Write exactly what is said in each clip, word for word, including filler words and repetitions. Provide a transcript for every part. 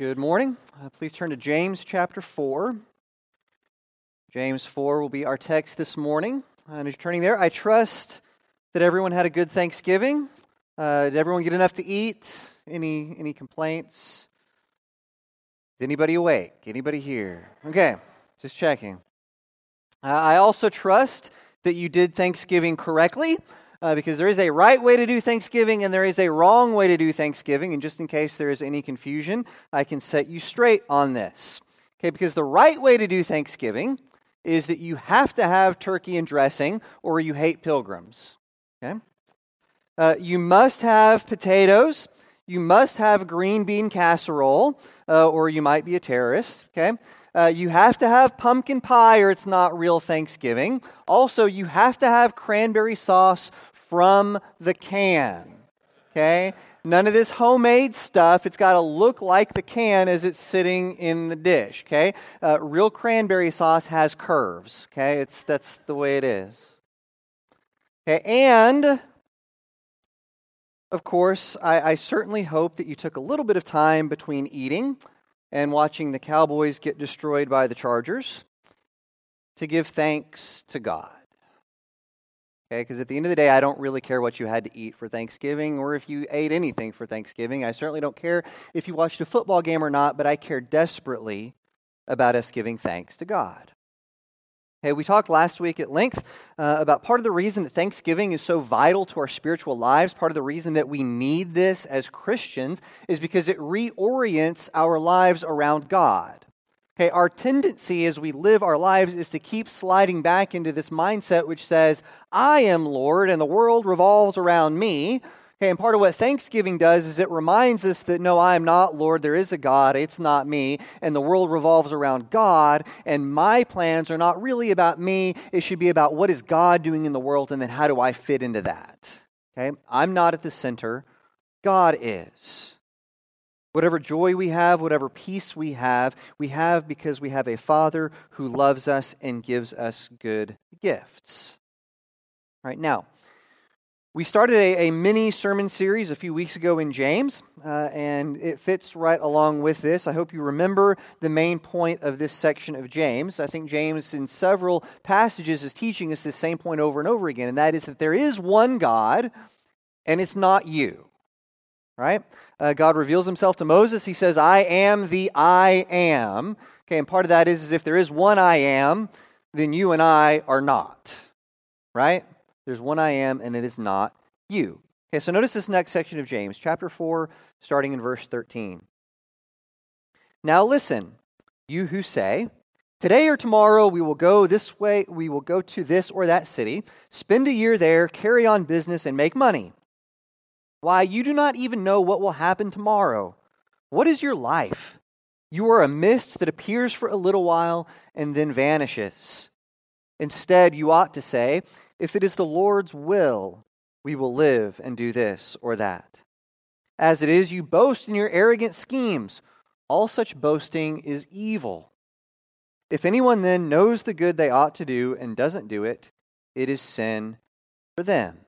Good morning. Uh, please turn to James chapter four. James four will be our text this morning. And as you're turning there, I trust that everyone had a good Thanksgiving. Uh, did everyone get enough to eat? Any any complaints? Is anybody awake? Anybody here? Okay, just checking. Uh, I also trust that you did Thanksgiving correctly. Uh, because there is a right way to do Thanksgiving and there is a wrong way to do Thanksgiving. And just in case there is any confusion, I can set you straight on this. Okay, because the right way to do Thanksgiving is that you have to have turkey and dressing or you hate pilgrims. Okay, uh, you must have potatoes. You must have green bean casserole uh, or you might be a terrorist. Okay. Uh, you have to have pumpkin pie or it's not real Thanksgiving. Also, you have to have cranberry sauce from the can, okay? None of this homemade stuff. It's got to look like the can as it's sitting in the dish, okay? Uh, real cranberry sauce has curves, okay? It's that's the way it is. Okay, and of course, I, I certainly hope that you took a little bit of time between eating and watching the Cowboys get destroyed by the Chargers, to give thanks to God. Okay, because at the end of the day, I don't really care what you had to eat for Thanksgiving or if you ate anything for Thanksgiving. I certainly don't care if you watched a football game or not, but I care desperately about us giving thanks to God. Okay, we talked last week at length uh, about part of the reason that Thanksgiving is so vital to our spiritual lives. Part of the reason that we need this as Christians is because it reorients our lives around God. Okay, our tendency as we live our lives is to keep sliding back into this mindset which says, I am Lord and the world revolves around me. Okay, and part of what Thanksgiving does is it reminds us that, no, I am not Lord, there is a God, it's not me, and the world revolves around God, and my plans are not really about me, it should be about what is God doing in the world, and then how do I fit into that? Okay, I'm not at the center, God is. Whatever joy we have, whatever peace we have, we have because we have a Father who loves us and gives us good gifts. All right, now, we started a, a mini sermon series a few weeks ago in James, uh, and it fits right along with this. I hope you remember the main point of this section of James. I think James, in several passages, is teaching us this same point over and over again, and that is that there is one God, and it's not you, right? Uh, God reveals himself to Moses. He says, I am the I am. Okay, and part of that is, is if there is one I am, then you and I are not, right? There's one I am, and it is not you. Okay, so notice this next section of James, chapter four, starting in verse thirteen. Now listen, you who say, today or tomorrow we will go this way, we will go to this or that city, spend a year there, carry on business, and make money. Why, you do not even know what will happen tomorrow. What is your life? You are a mist that appears for a little while and then vanishes. Instead, you ought to say, if it is the Lord's will, we will live and do this or that. As it is, you boast in your arrogant schemes. All such boasting is evil. If anyone then knows the good they ought to do and doesn't do it, it is sin for them.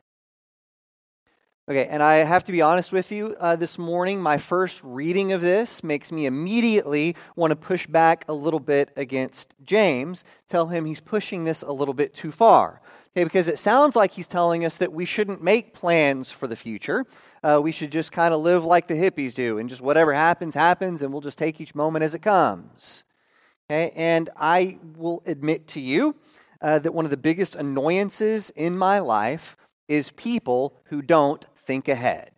Okay, and I have to be honest with you uh, this morning, my first reading of this makes me immediately want to push back a little bit against James, tell him he's pushing this a little bit too far. Okay, because it sounds like he's telling us that we shouldn't make plans for the future. Uh, we should just kind of live like the hippies do and just whatever happens, happens, and we'll just take each moment as it comes. Okay, and I will admit to you uh, that one of the biggest annoyances in my life is people who don't think ahead.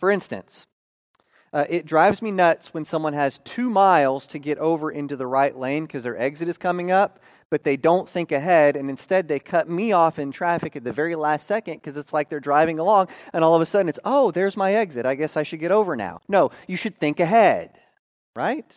For instance, uh, it drives me nuts when someone has two miles to get over into the right lane because their exit is coming up, but they don't think ahead, and instead they cut me off in traffic at the very last second because it's like they're driving along, and all of a sudden it's, oh, there's my exit. I guess I should get over now. No, you should think ahead, right?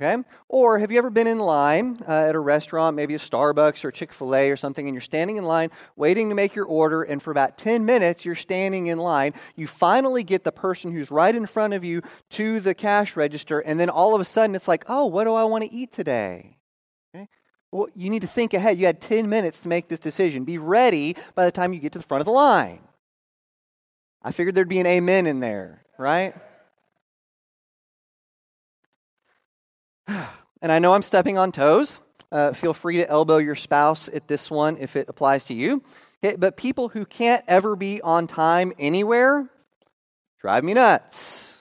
Okay? Or have you ever been in line uh, at a restaurant, maybe a Starbucks or Chick-fil-A or something, and you're standing in line waiting to make your order, and for about ten minutes you're standing in line. You finally get the person who's right in front of you to the cash register, and then all of a sudden it's like, oh, what do I want to eat today? Okay? Well, you need to think ahead. You had ten minutes to make this decision. Be ready by the time you get to the front of the line. I figured there'd be an amen in there, right? And I know I'm stepping on toes. Uh, feel free to elbow your spouse at this one if it applies to you. Okay, but people who can't ever be on time anywhere drive me nuts.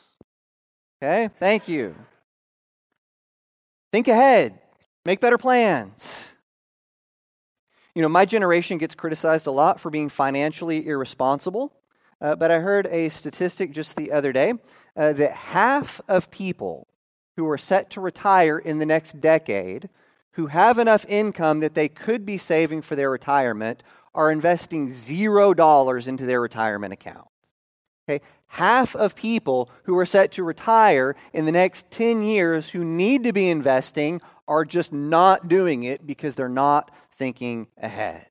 Okay, thank you. Think ahead. Make better plans. You know, my generation gets criticized a lot for being financially irresponsible. Uh, but I heard a statistic just the other day uh, that half of people who are set to retire in the next decade who have enough income that they could be saving for their retirement are investing zero dollars into their retirement account. Okay? Half of people who are set to retire in the next ten years who need to be investing are just not doing it because they're not thinking ahead.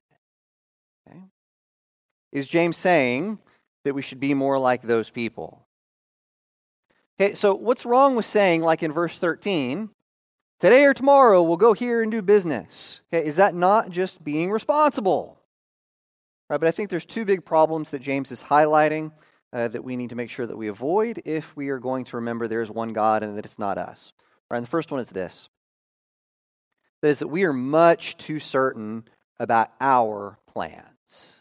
Okay? Is James saying that we should be more like those people? Okay, so what's wrong with saying, like in verse thirteen, today or tomorrow we'll go here and do business? Okay, is that not just being responsible? Right, but I think there's two big problems that James is highlighting uh, that we need to make sure that we avoid if we are going to remember there is one God and that it's not us. Right, and the first one is this. That is that we are much too certain about our plans.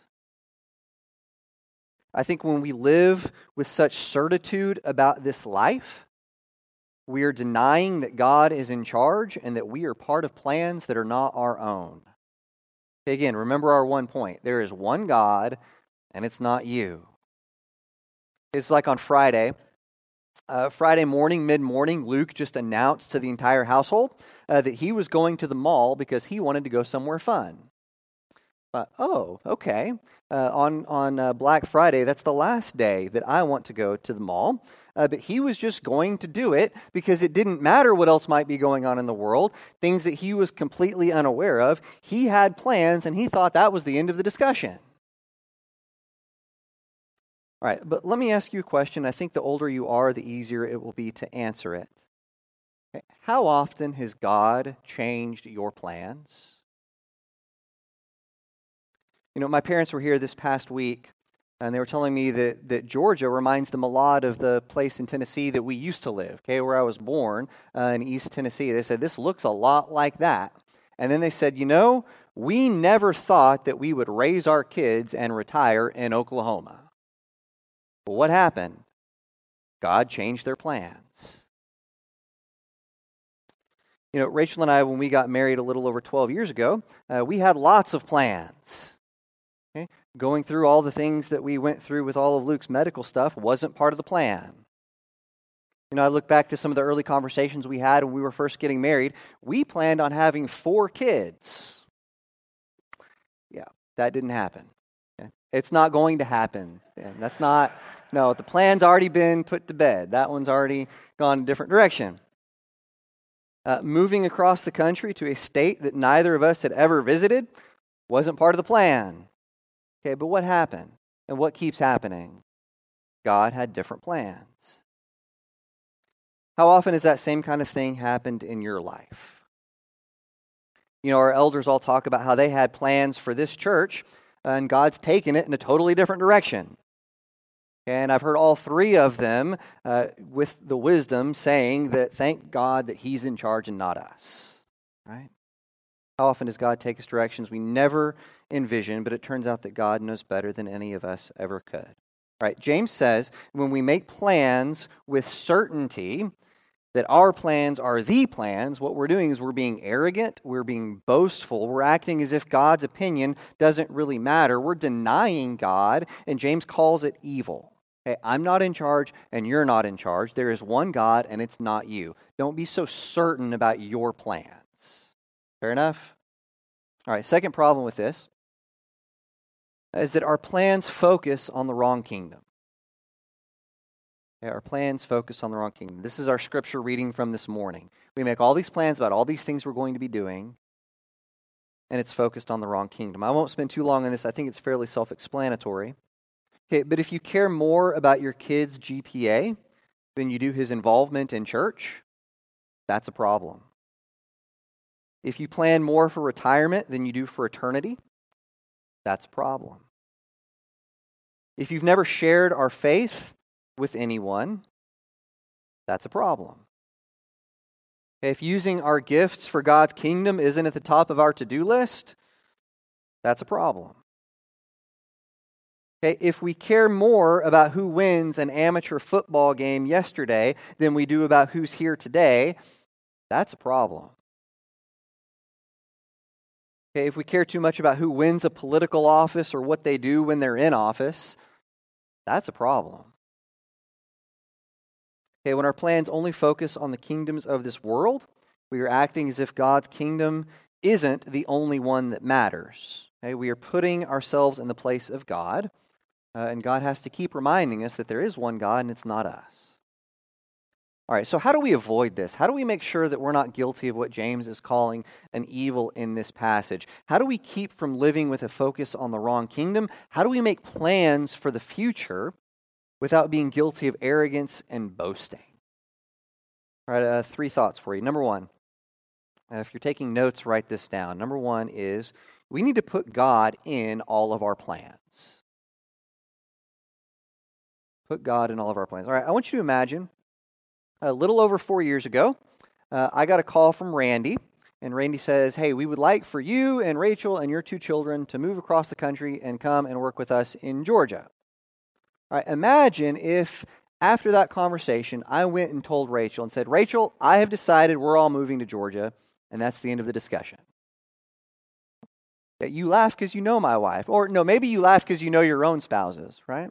I think when we live with such certitude about this life, we are denying that God is in charge and that we are part of plans that are not our own. Again, remember our one point. There is one God, and it's not you. It's like on Friday. Uh, Friday morning, mid-morning, Luke just announced to the entire household uh, that he was going to the mall because he wanted to go somewhere fun. Uh, oh, okay. Uh, on on uh, Black Friday, that's the last day that I want to go to the mall. Uh, but he was just going to do it because it didn't matter what else might be going on in the world, things that he was completely unaware of. He had plans, and he thought that was the end of the discussion. All right, but let me ask you a question. I think the older you are, the easier it will be to answer it. Okay. How often has God changed your plans? You know, my parents were here this past week, and they were telling me that, that Georgia reminds them a lot of the place in Tennessee that we used to live, okay, where I was born uh, in East Tennessee. They said, this looks a lot like that. And then they said, you know, we never thought that we would raise our kids and retire in Oklahoma. But what happened? God changed their plans. You know, Rachel and I, when we got married a little over twelve years ago, uh, we had lots of plans. Okay. Going through all the things that we went through with all of Luke's medical stuff wasn't part of the plan. You know, I look back to some of the early conversations we had when we were first getting married. We planned on having four kids. Yeah, that didn't happen. Okay. It's not going to happen. And that's not, no, the plan's already been put to bed. That one's already gone a different direction. Uh, moving across the country to a state that neither of us had ever visited wasn't part of the plan. Okay, but what happened? And what keeps happening? God had different plans. How often has that same kind of thing happened in your life? You know, our elders all talk about how they had plans for this church, and God's taken it in a totally different direction. And I've heard all three of them uh, with the wisdom saying that thank God that he's in charge and not us. Right? How often does God take us directions we never envision, but it turns out that God knows better than any of us ever could? Right? James says when we make plans with certainty that our plans are the plans, what we're doing is we're being arrogant, we're being boastful, we're acting as if God's opinion doesn't really matter. We're denying God, and James calls it evil. Okay, I'm not in charge, and you're not in charge. There is one God, and it's not you. Don't be so certain about your plan. Fair enough? All right, second problem with this is that our plans focus on the wrong kingdom. Yeah, our plans focus on the wrong kingdom. This is our scripture reading from this morning. We make all these plans about all these things we're going to be doing, and it's focused on the wrong kingdom. I won't spend too long on this. I think it's fairly self-explanatory. Okay, but if you care more about your kid's G P A than you do his involvement in church, that's a problem. If you plan more for retirement than you do for eternity, that's a problem. If you've never shared our faith with anyone, that's a problem. If using our gifts for God's kingdom isn't at the top of our to-do list, that's a problem. Okay, if we care more about who wins an amateur football game yesterday than we do about who's here today, that's a problem. Okay, if we care too much about who wins a political office or what they do when they're in office, that's a problem. Okay, when our plans only focus on the kingdoms of this world, we are acting as if God's kingdom isn't the only one that matters. Okay, we are putting ourselves in the place of God. Uh, and God has to keep reminding us that there is one God and it's not us. All right, so how do we avoid this? How do we make sure that we're not guilty of what James is calling an evil in this passage? How do we keep from living with a focus on the wrong kingdom? How do we make plans for the future without being guilty of arrogance and boasting? All right, uh, three thoughts for you. Number one, uh, if you're taking notes, write this down. Number one is, we need to put God in all of our plans. Put God in all of our plans. All right, I want you to imagine a little over four years ago, uh, I got a call from Randy, and Randy says, hey, we would like for you and Rachel and your two children to move across the country and come and work with us in Georgia. All right, imagine if after that conversation, I went and told Rachel and said, Rachel, I have decided we're all moving to Georgia, and that's the end of the discussion. That you laugh because you know my wife. Or no, maybe you laugh because you know your own spouses, right?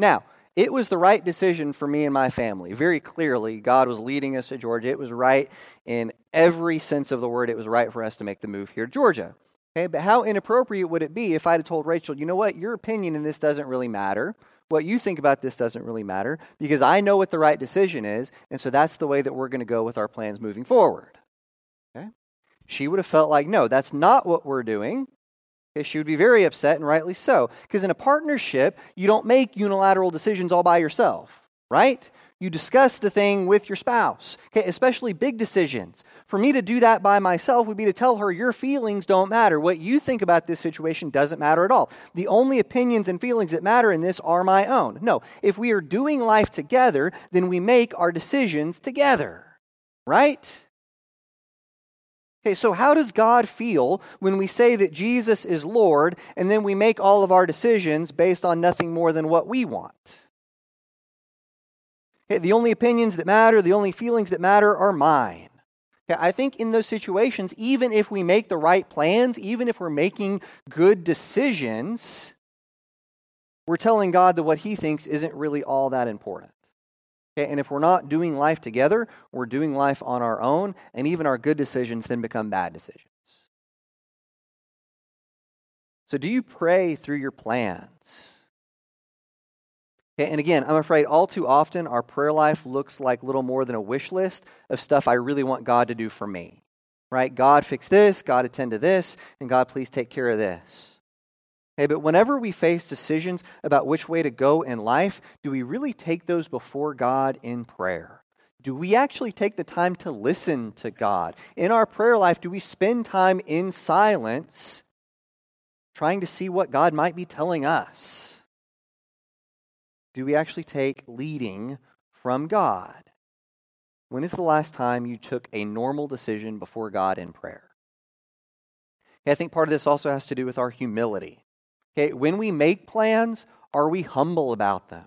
Now, it was the right decision for me and my family. Very clearly, God was leading us to Georgia. It was right in every sense of the word. It was right for us to make the move here to Georgia. Okay, but how inappropriate would it be if I had told Rachel, you know what, your opinion in this doesn't really matter. What you think about this doesn't really matter because I know what the right decision is, and so that's the way that we're going to go with our plans moving forward. Okay? She would have felt like, no, that's not what we're doing. She would be very upset, and rightly so. Because in a partnership, you don't make unilateral decisions all by yourself, right? You discuss the thing with your spouse, okay? Especially big decisions. For me to do that by myself would be to tell her your feelings don't matter. What you think about this situation doesn't matter at all. The only opinions and feelings that matter in this are my own. No, if we are doing life together, then we make our decisions together, right? Okay, so how does God feel when we say that Jesus is Lord and then we make all of our decisions based on nothing more than what we want? Okay, the only opinions that matter, the only feelings that matter are mine. Okay, I think in those situations, even if we make the right plans, even if we're making good decisions, we're telling God that what he thinks isn't really all that important. And if we're not doing life together, we're doing life on our own, and even our good decisions then become bad decisions. So do you pray through your plans? Okay, and again, I'm afraid all too often our prayer life looks like little more than a wish list of stuff I really want God to do for me. Right? God, fix this, God, attend to this, and God, please take care of this. Hey, but whenever we face decisions about which way to go in life, do we really take those before God in prayer? Do we actually take the time to listen to God? In our prayer life, do we spend time in silence trying to see what God might be telling us? Do we actually take leading from God? When is the last time you took a normal decision before God in prayer? Hey, I think part of this also has to do with our humility. Okay, when we make plans, are we humble about them?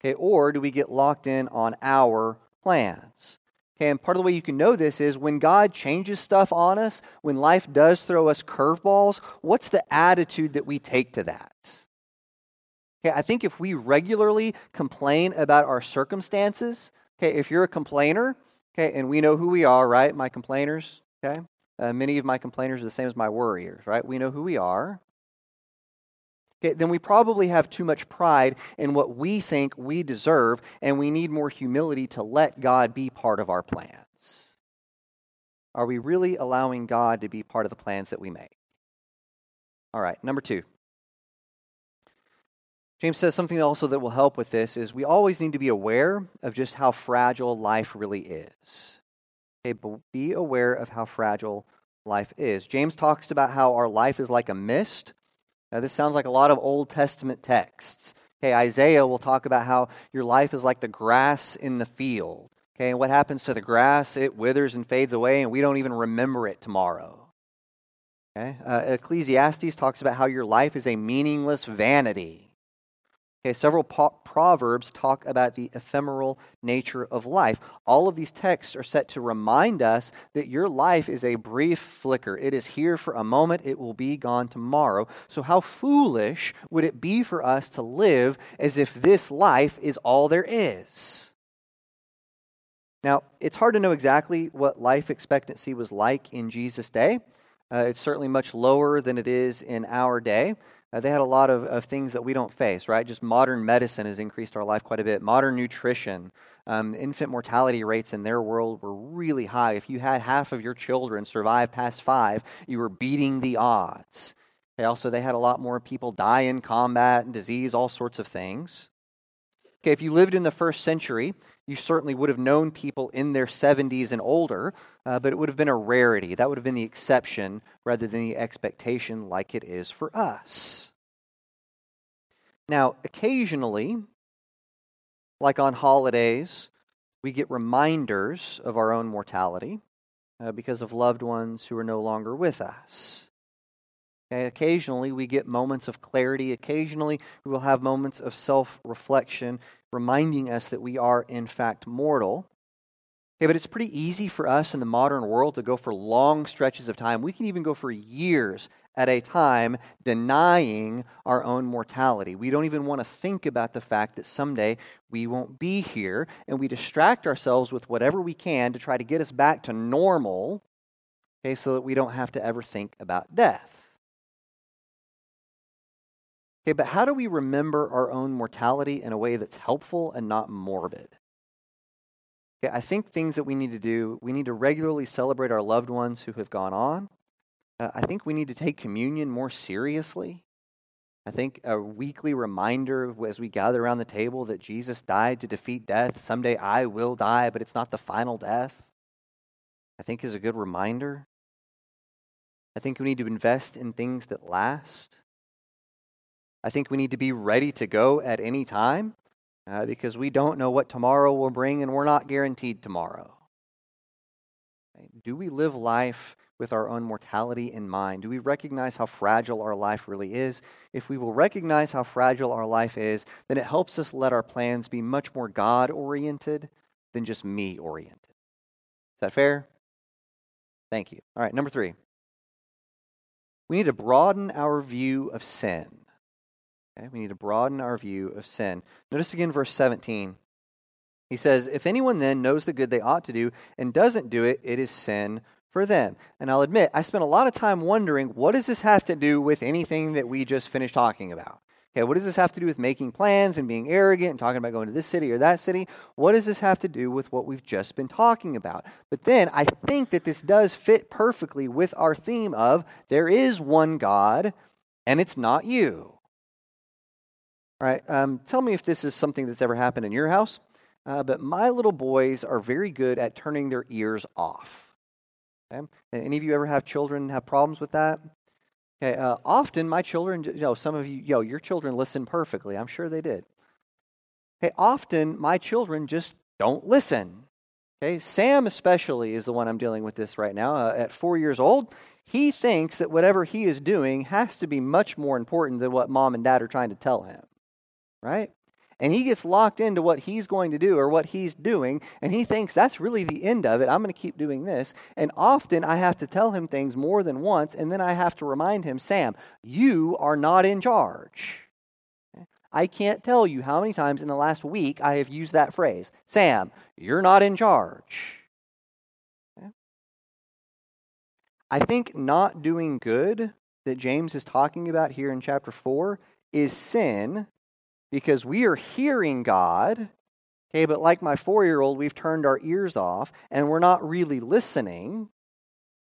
Okay, or do we get locked in on our plans? Okay, and part of the way you can know this is when God changes stuff on us, when life does throw us curveballs, what's the attitude that we take to that? Okay, I think if we regularly complain about our circumstances, okay, if you're a complainer, okay, and we know who we are, right? My complainers, okay? Uh, many of my complainers are the same as my worriers, right? We know who we are. Okay, then we probably have too much pride in what we think we deserve, and we need more humility to let God be part of our plans. Are we really allowing God to be part of the plans that we make? All right, number two. James says something also that will help with this is we always need to be aware of just how fragile life really is. Okay, but be aware of how fragile life is. James talks about how our life is like a mist. Now, this sounds like a lot of Old Testament texts. Okay, Isaiah will talk about how your life is like the grass in the field. Okay, and what happens to the grass? It withers and fades away, and we don't even remember it tomorrow. Okay, uh, Ecclesiastes talks about how your life is a meaningless vanity. Okay, several po- proverbs talk about the ephemeral nature of life. All of these texts are set to remind us that your life is a brief flicker. It is here for a moment. It will be gone tomorrow. So how foolish would it be for us to live as if this life is all there is? Now, it's hard to know exactly what life expectancy was like in Jesus' day. Uh, it's certainly much lower than it is in our day. Uh, they had a lot of, of things that we don't face, right? Just modern medicine has increased our life quite a bit. Modern nutrition, um, infant mortality rates in their world were really high. If you had half of your children survive past five, you were beating the odds. They also, they had a lot more people die in combat and disease, all sorts of things. Okay, if you lived in the first century, you certainly would have known people in their seventies and older, uh, but it would have been a rarity. That would have been the exception rather than the expectation like it is for us. Now, occasionally, like on holidays, we get reminders of our own mortality uh, because of loved ones who are no longer with us. Okay, occasionally, we get moments of clarity. Occasionally, we will have moments of self-reflection, reminding us that we are, in fact, mortal. Okay, but it's pretty easy for us in the modern world to go for long stretches of time. We can even go for years at a time denying our own mortality. We don't even want to think about the fact that someday we won't be here, and we distract ourselves with whatever we can to try to get us back to normal, okay, so that we don't have to ever think about death. Okay, but how do we remember our own mortality in a way that's helpful and not morbid? Okay, I think things that we need to do, we need to regularly celebrate our loved ones who have gone on. Uh, I think we need to take communion more seriously. I think a weekly reminder as we gather around the table that Jesus died to defeat death. Someday I will die, but it's not the final death, I think is a good reminder. I think we need to invest in things that last. I think we need to be ready to go at any time uh, because we don't know what tomorrow will bring, and we're not guaranteed tomorrow. Do we live life with our own mortality in mind? Do we recognize how fragile our life really is? If we will recognize how fragile our life is, then it helps us let our plans be much more God-oriented than just me-oriented. Is that fair? Thank you. All right, number three. We need to broaden our view of sin. We need to broaden our view of sin. Notice again verse seventeen. He says, if anyone then knows the good they ought to do and doesn't do it, it is sin for them. And I'll admit, I spent a lot of time wondering, what does this have to do with anything that we just finished talking about? Okay, what does this have to do with making plans and being arrogant and talking about going to this city or that city? What does this have to do with what we've just been talking about? But then I think that this does fit perfectly with our theme of there is one God and it's not you. All right, um, tell me if this is something that's ever happened in your house, uh, but my little boys are very good at turning their ears off. Okay? Any of you ever have children have problems with that? Okay, uh, often my children, you know, some of you, yo, your children listen perfectly. I'm sure they did. Okay, often my children just don't listen. Okay, Sam especially is the one I'm dealing with this right now. Uh, at four years old, he thinks that whatever he is doing has to be much more important than what mom and dad are trying to tell him. Right? And he gets locked into what he's going to do or what he's doing, and he thinks that's really the end of it. I'm going to keep doing this. And often I have to tell him things more than once, and then I have to remind him, Sam, you are not in charge. Okay? I can't tell you how many times in the last week I have used that phrase, Sam, you're not in charge. Okay? I think not doing good that James is talking about here in chapter four is sin. Because we are hearing God, okay, but like my four-year-old, we've turned our ears off and we're not really listening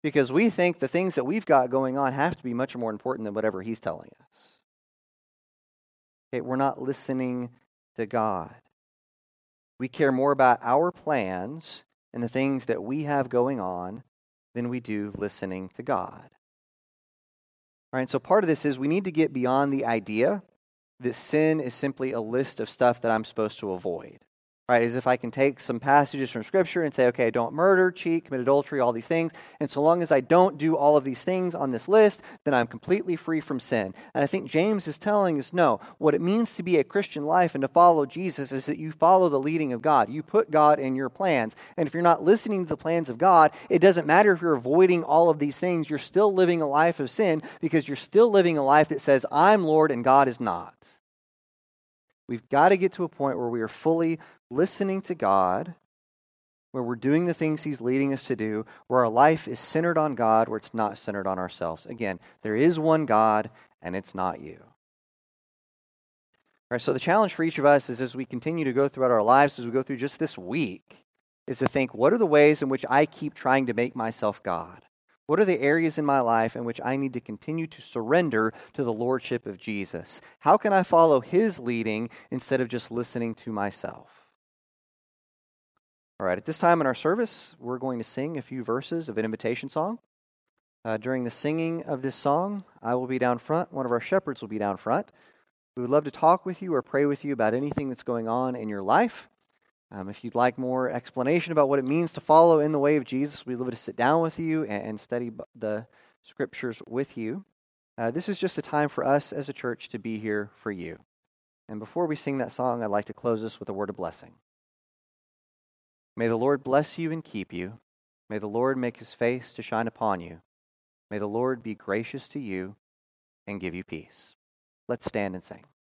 because we think the things that we've got going on have to be much more important than whatever he's telling us. Okay, we're not listening to God. We care more about our plans and the things that we have going on than we do listening to God. All right, so part of this is we need to get beyond the idea that sin is simply a list of stuff that I'm supposed to avoid. right, is if I can take some passages from Scripture and say, okay, don't murder, cheat, commit adultery, all these things, and so long as I don't do all of these things on this list, then I'm completely free from sin. And I think James is telling us, no, what it means to be a Christian life and to follow Jesus is that you follow the leading of God. You put God in your plans. And if you're not listening to the plans of God, it doesn't matter if you're avoiding all of these things, you're still living a life of sin because you're still living a life that says, I'm Lord and God is not. We've got to get to a point where we are fully listening to God, where we're doing the things He's leading us to do, where our life is centered on God, where it's not centered on ourselves. Again, there is one God, and it's not you. All right, so the challenge for each of us is as we continue to go throughout our lives, as we go through just this week, is to think, what are the ways in which I keep trying to make myself God? What are the areas in my life in which I need to continue to surrender to the Lordship of Jesus? How can I follow His leading instead of just listening to myself? All right, at this time in our service, we're going to sing a few verses of an invitation song. Uh, during the singing of this song, I will be down front. One of our shepherds will be down front. We would love to talk with you or pray with you about anything that's going on in your life. Um, if you'd like more explanation about what it means to follow in the way of Jesus, we'd love to sit down with you and, and study the Scriptures with you. Uh, this is just a time for us as a church to be here for you. And before we sing that song, I'd like to close this with a word of blessing. May the Lord bless you and keep you. May the Lord make His face to shine upon you. May the Lord be gracious to you and give you peace. Let's stand and sing.